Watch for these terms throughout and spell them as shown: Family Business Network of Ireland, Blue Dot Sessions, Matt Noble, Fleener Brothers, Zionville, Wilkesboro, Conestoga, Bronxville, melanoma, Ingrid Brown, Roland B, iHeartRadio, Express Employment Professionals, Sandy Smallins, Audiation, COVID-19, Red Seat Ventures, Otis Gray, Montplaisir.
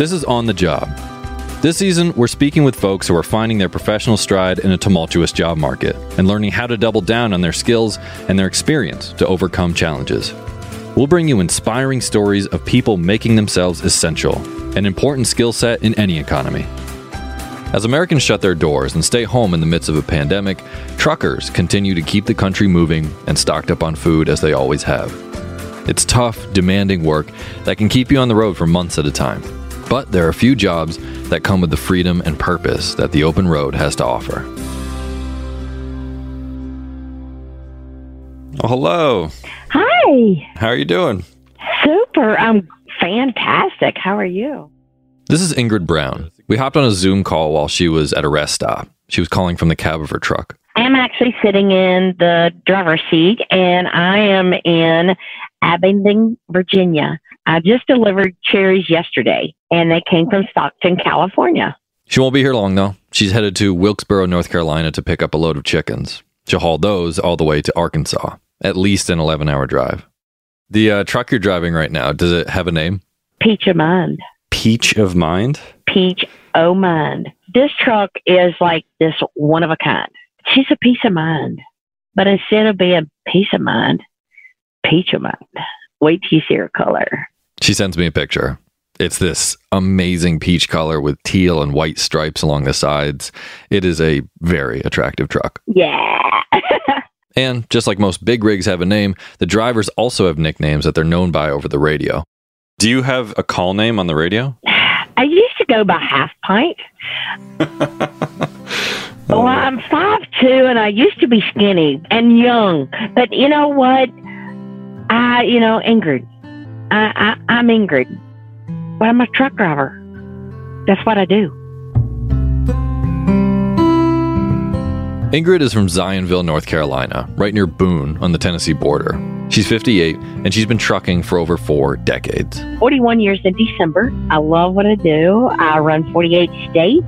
This is On the Job. This season, we're speaking with folks who are finding their professional stride in a tumultuous job market and learning how to double down on their skills and their experience to overcome challenges. We'll bring you inspiring stories of people making themselves essential, an important skill set in any economy. As Americans shut their doors and stay home in the midst of a pandemic, truckers continue to keep the country moving and stocked up on food as they always have. It's tough, demanding work that can keep you on the road for months at a time. But there are few jobs that come with the freedom and purpose that the open road has to offer. Oh, hello. Hi. How are you doing? Super. I'm fantastic. How are you? This is Ingrid Brown. We hopped on a Zoom call while she was at a rest stop. She was calling from the cab of her truck. I am actually sitting in the driver's seat, and I am in Abingdon, Virginia. I just delivered cherries yesterday, and they came from Stockton, California. She won't be here long, though. She's headed to Wilkesboro, North Carolina to pick up a load of chickens. She'll haul those all the way to Arkansas, at least an 11-hour drive. The truck you're driving right now, does it have a name? Peach of Mind. Peach of Mind? Peach O' Mind. This truck is like this one of a kind. She's a peace of mind. But instead of being peace of mind, Peach of Mind. Wait till you see her color. She sends me a picture. It's this amazing peach color with teal and white stripes along the sides. It is a very attractive truck. Yeah. And just like most big rigs have a name, the drivers also have nicknames that they're known by over the radio. Do you have a call name on the radio? I used to go by Half Pint. Well, I'm 5'2", and I used to be skinny and young. But you know what? Ingrid. I'm Ingrid, but I'm a truck driver. That's what I do. Ingrid is from Zionville, North Carolina, right near Boone on the Tennessee border. She's 58, and she's been trucking for over 4 decades. 41 years in December. I love what I do. I run 48 states,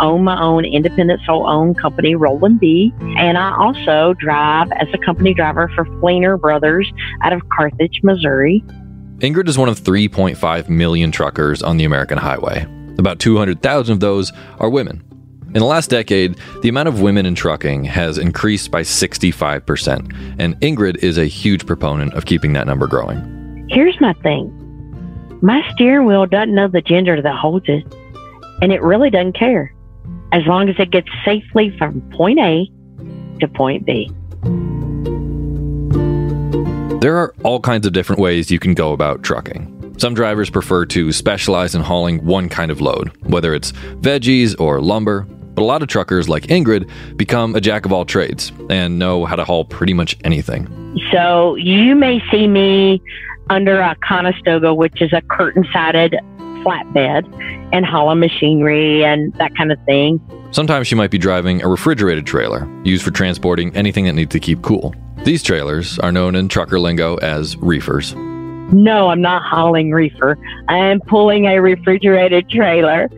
own my own independent sole-owned company, Roland B, and I also drive as a company driver for Fleener Brothers out of Carthage, Missouri. Ingrid is one of 3.5 million truckers on the American highway. About 200,000 of those are women. In the last decade, the amount of women in trucking has increased by 65%, and Ingrid is a huge proponent of keeping that number growing. Here's my thing. My steering wheel doesn't know the gender that holds it, and it really doesn't care, as long as it gets safely from point A to point B. There are all kinds of different ways you can go about trucking. Some drivers prefer to specialize in hauling one kind of load, whether it's veggies or lumber. But a lot of truckers, like Ingrid, become a jack of all trades and know how to haul pretty much anything. So you may see me under a Conestoga, which is a curtain-sided flatbed, and hauling machinery and that kind of thing. Sometimes she might be driving a refrigerated trailer, used for transporting anything that needs to keep cool. These trailers are known in trucker lingo as reefers. No, I'm not hauling reefer. I am pulling a refrigerated trailer.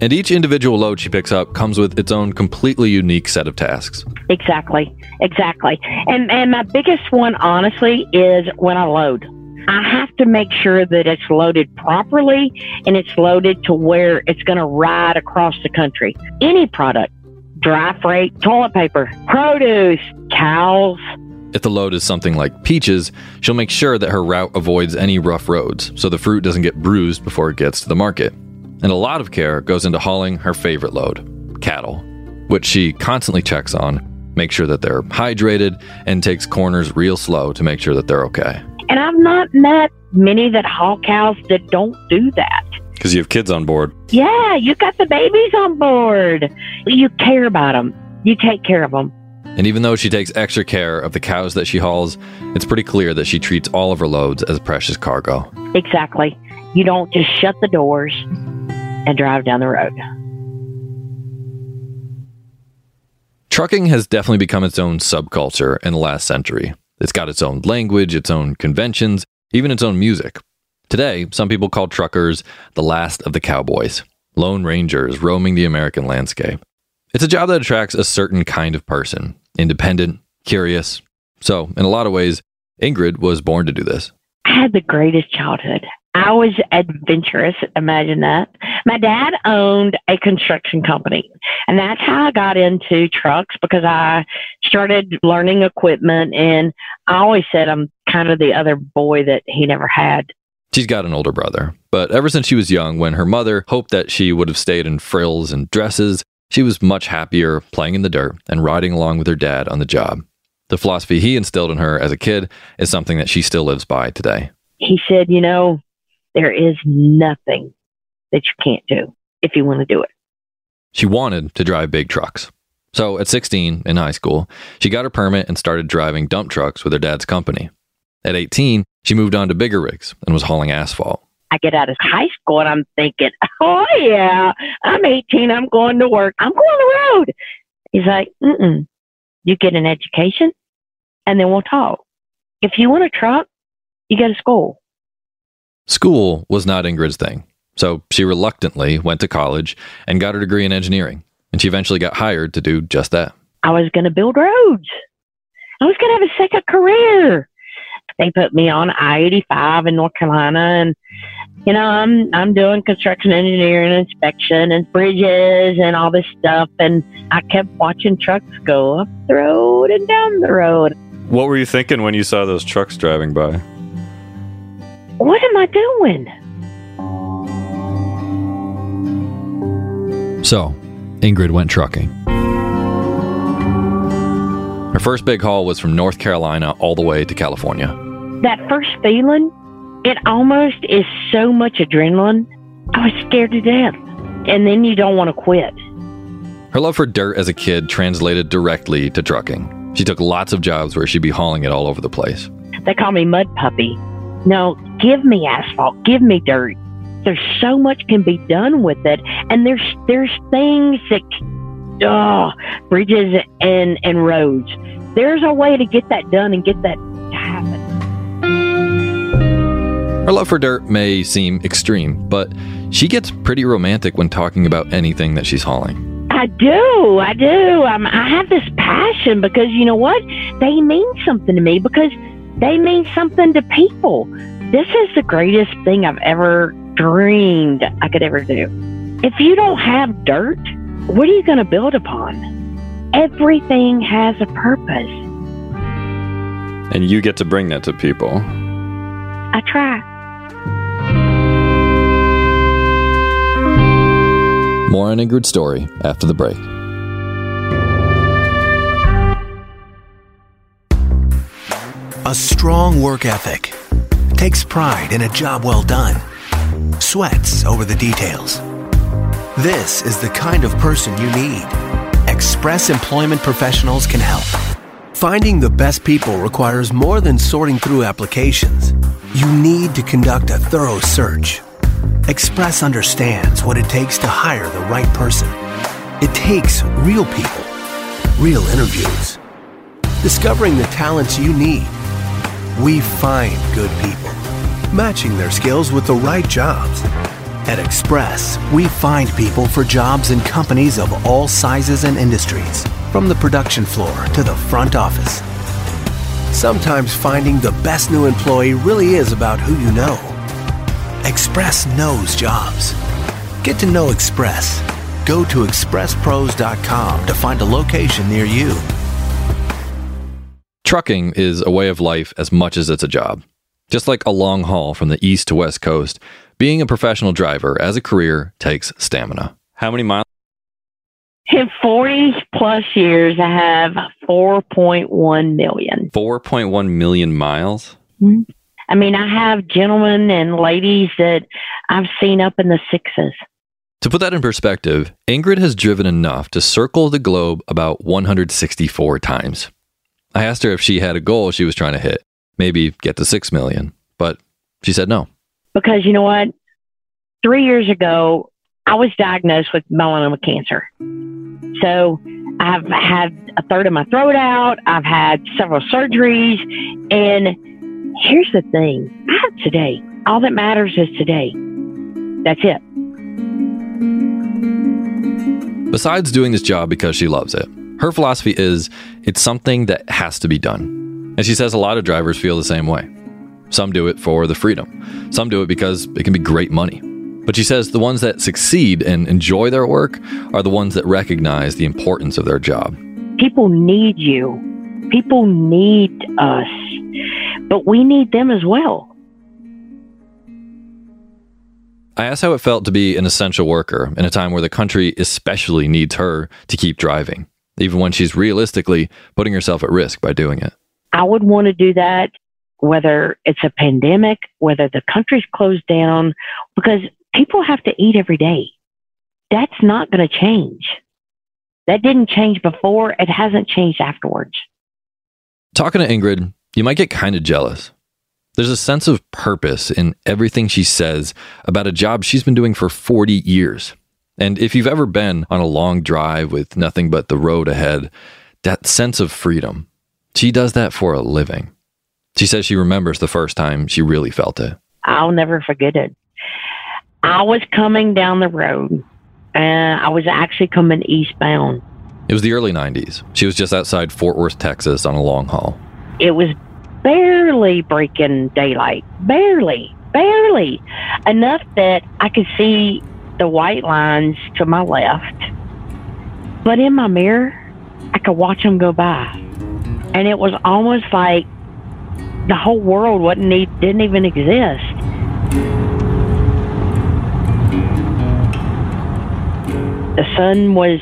And each individual load she picks up comes with its own completely unique set of tasks. Exactly. And my biggest one, honestly, is when I load. I have to make sure that it's loaded properly and it's loaded to where it's going to ride across the country. Any product. Dry freight, toilet paper, produce, cows. If the load is something like peaches, she'll make sure that her route avoids any rough roads so the fruit doesn't get bruised before it gets to the market. And a lot of care goes into hauling her favorite load, cattle, which she constantly checks on, makes sure that they're hydrated, and takes corners real slow to make sure that they're okay. And I've not met many that haul cows that don't do that. Because you have kids on board. Yeah, you got the babies on board. You care about them. You take care of them. And even though she takes extra care of the cows that she hauls, it's pretty clear that she treats all of her loads as precious cargo. Exactly. You don't just shut the doors and drive down the road. Trucking has definitely become its own subculture in the last century. It's got its own language, its own conventions, even its own music. Today, some people call truckers the last of the cowboys, lone rangers roaming the American landscape. It's a job that attracts a certain kind of person, independent, curious. So, in a lot of ways, Ingrid was born to do this. I had the greatest childhood. I was adventurous. Imagine that. My dad owned a construction company, and that's how I got into trucks, because I started learning equipment, and I always said I'm kind of the other boy that he never had. She's got an older brother, but ever since she was young, when her mother hoped that she would have stayed in frills and dresses, she was much happier playing in the dirt and riding along with her dad on the job. The philosophy he instilled in her as a kid is something that she still lives by today. He said, you know, there is nothing that you can't do if you want to do it. She wanted to drive big trucks. So at 16, in high school, she got her permit and started driving dump trucks with her dad's company. At 18, she moved on to bigger rigs and was hauling asphalt. I get out of high school and I'm thinking, oh yeah, I'm 18, I'm going to work, I'm going on the road. He's like, you get an education and then we'll talk. If you want a truck, you go to school. School was not Ingrid's thing, so she reluctantly went to college and got her degree in engineering, and she eventually got hired to do just that. I was going to build roads. I was going to have a second career. They put me on I-85 in North Carolina, and you know, I'm doing construction engineering, inspection, and bridges, and all this stuff. And I kept watching trucks go up the road and down the road. What were you thinking when you saw those trucks driving by? What am I doing? So, Ingrid went trucking. Her first big haul was from North Carolina all the way to California. That first feeling, it almost is so much adrenaline. I was scared to death. And then you don't want to quit. Her love for dirt as a kid translated directly to trucking. She took lots of jobs where she'd be hauling it all over the place. They call me Mud Puppy. No, give me asphalt. Give me dirt. There's so much can be done with it. And there's things that... bridges and roads. There's a way to get that done and get that to happen. Her love for dirt may seem extreme, but she gets pretty romantic when talking about anything that she's hauling. I do. I have this passion because, you know what? They mean something to me because they mean something to people. This is the greatest thing I've ever dreamed I could ever do. If you don't have dirt, what are you going to build upon? Everything has a purpose. And you get to bring that to people. I try. More on Ingrid's story after the break. A strong work ethic takes pride in a job well done, sweats over the details. This is the kind of person you need. Express Employment Professionals can help. Finding the best people requires more than sorting through applications. You need to conduct a thorough search. Express understands what it takes to hire the right person. It takes real people, real interviews. Discovering the talents you need. We find good people, matching their skills with the right jobs. At Express, we find people for jobs in companies of all sizes and industries, from the production floor to the front office. Sometimes finding the best new employee really is about who you know. Express knows jobs. Get to know Express. Go to expresspros.com to find a location near you. Trucking is a way of life as much as it's a job. Just like a long haul from the East to West Coast, being a professional driver as a career takes stamina. How many miles? In 40 plus years, I have 4.1 million. 4.1 million miles? Mm-hmm. I mean, I have gentlemen and ladies that I've seen up in the sixes. To put that in perspective, Ingrid has driven enough to circle the globe about 164 times. I asked her if she had a goal she was trying to hit, maybe get to 6 million, but she said no. Because you know what? 3 years ago, I was diagnosed with melanoma cancer. So I've had a third of my throat out. I've had several surgeries. And here's the thing. I have today. All that matters is today. That's it. Besides doing this job because she loves it, her philosophy is it's something that has to be done. And she says a lot of drivers feel the same way. Some do it for the freedom. Some do it because it can be great money. But she says the ones that succeed and enjoy their work are the ones that recognize the importance of their job. People need you. People need us. But we need them as well. I asked how it felt to be an essential worker in a time where the country especially needs her to keep driving, even when she's realistically putting herself at risk by doing it. I would want to do that whether it's a pandemic, whether the country's closed down, because people have to eat every day. That's not going to change. That didn't change before. It hasn't changed afterwards. Talking to Ingrid, you might get kind of jealous. There's a sense of purpose in everything she says about a job she's been doing for 40 years. And if you've ever been on a long drive with nothing but the road ahead, that sense of freedom, she does that for a living. She says she remembers the first time she really felt it. I'll never forget it. I was coming down the road, and I was actually coming eastbound. It was the early 90s. She was just outside Fort Worth, Texas on a long haul. It was barely breaking daylight, barely enough that I could see the white lines to my left, but in my mirror I could watch them go by, and it was almost like the whole world didn't even exist. The sun was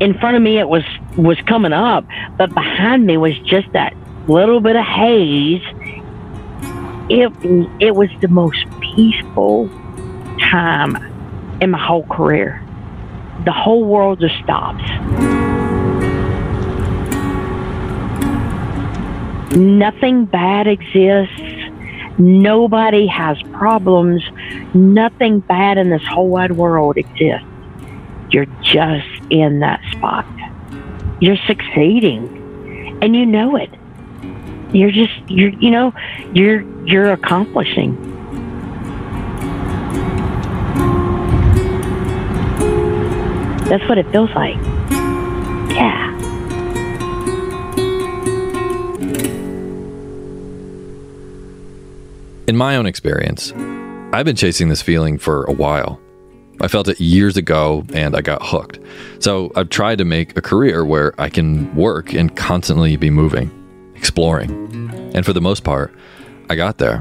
in front of me, it was coming up, but behind me was just that little bit of haze. It was the most peaceful time in my whole career. The whole world just stops. Nothing bad exists. Nobody has problems. Nothing bad in this whole wide world exists. You're just in that spot. You're succeeding, and you know it. You're accomplishing. That's what it feels like. Yeah. In my own experience, I've been chasing this feeling for a while. I felt it years ago and I got hooked. So I've tried to make a career where I can work and constantly be moving, exploring. And for the most part, I got there.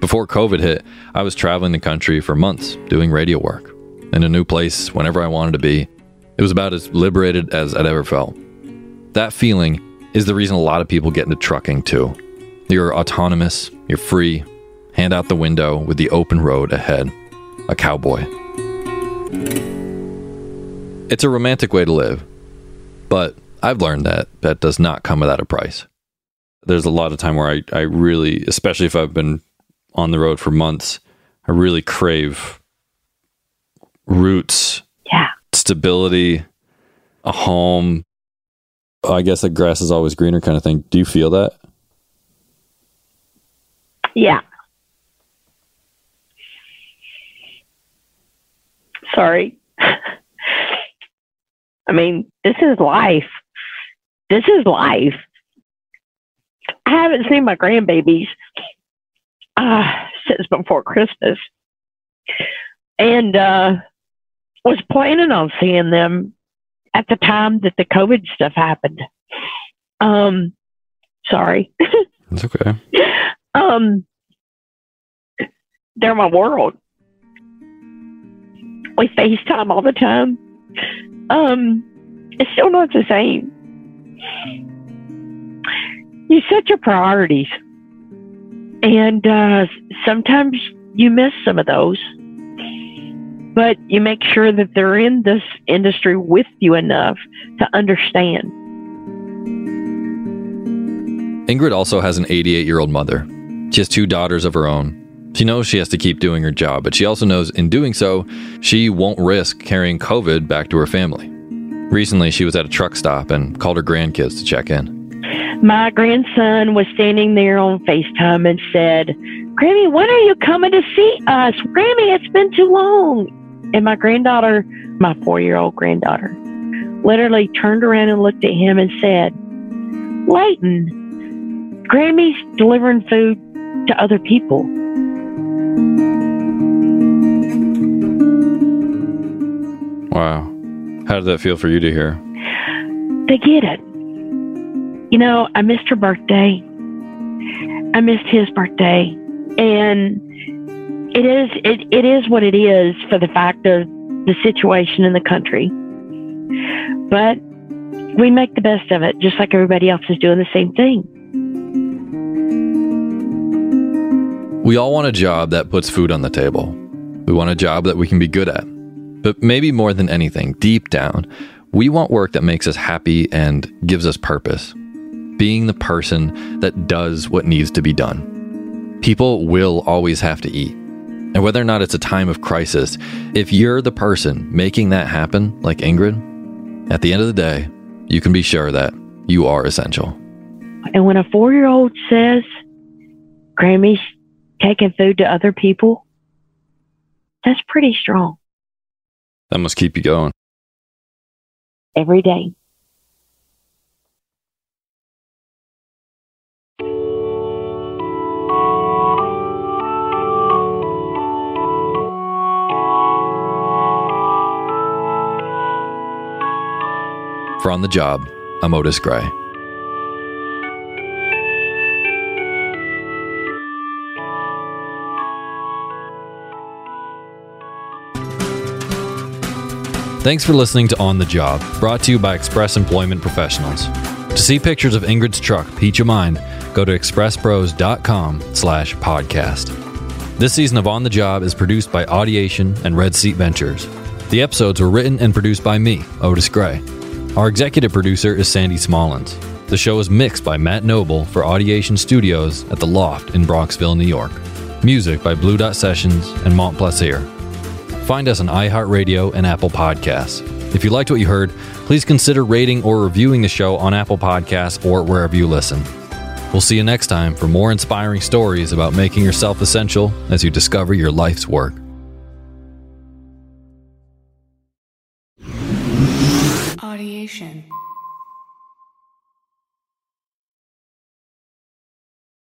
Before COVID hit, I was traveling the country for months doing radio work in a new place whenever I wanted to be. It was about as liberated as I'd ever felt. That feeling is the reason a lot of people get into trucking too. You're autonomous, you're free, hand out the window with the open road ahead, a cowboy. It's a romantic way to live, but I've learned that does not come without a price. There's a lot of time where I really, especially if I've been on the road for months, I really crave roots, stability, a home. I guess the grass is always greener kind of thing. Do you feel that? Yeah. Sorry. I mean, this is life. This is life. I haven't seen my grandbabies since before Christmas, and was planning on seeing them at the time that the COVID stuff happened. Sorry. That's okay. They're my world. We FaceTime all the time. It's still not the same. You set your priorities, and sometimes you miss some of those, but you make sure that they're in this industry with you enough to understand. Ingrid also has an 88-year-old mother. She has two daughters of her own. She knows she has to keep doing her job, but she also knows in doing so, she won't risk carrying COVID back to her family. Recently, she was at a truck stop and called her grandkids to check in. My grandson was standing there on FaceTime and said, "Grammy, when are you coming to see us? Grammy, it's been too long." And my granddaughter, my 4-year-old granddaughter, literally turned around and looked at him and said, "Layton, Grammy's delivering food to other people. Wow. How did that feel for you to hear? They get it. You know, I missed her birthday. I missed his birthday. And it is what it is for the fact of the situation in the country. But we make the best of it, just like everybody else is doing the same thing. We all want a job that puts food on the table. We want a job that we can be good at. But maybe more than anything, deep down, we want work that makes us happy and gives us purpose. Being the person that does what needs to be done. People will always have to eat. And whether or not it's a time of crisis, if you're the person making that happen, like Ingrid, at the end of the day, you can be sure that you are essential. And when a 4-year-old says, Grammy's taking food to other people, that's pretty strong. That must keep you going. Every day. For On the Job, I'm Otis Gray. Thanks for listening to On the Job, brought to you by Express Employment Professionals. To see pictures of Ingrid's truck, Peach Your Mind, go to expresspros.com/podcast. This season of On the Job is produced by Audiation and Red Seat Ventures. The episodes were written and produced by me, Otis Gray. Our executive producer is Sandy Smallins. The show is mixed by Matt Noble for Audiation Studios at The Loft in Bronxville, New York. Music by Blue Dot Sessions and Montplaisir. Find us on iHeartRadio and Apple Podcasts. If you liked what you heard, please consider rating or reviewing the show on Apple Podcasts or wherever you listen. We'll see you next time for more inspiring stories about making yourself essential as you discover your life's work. Audiation.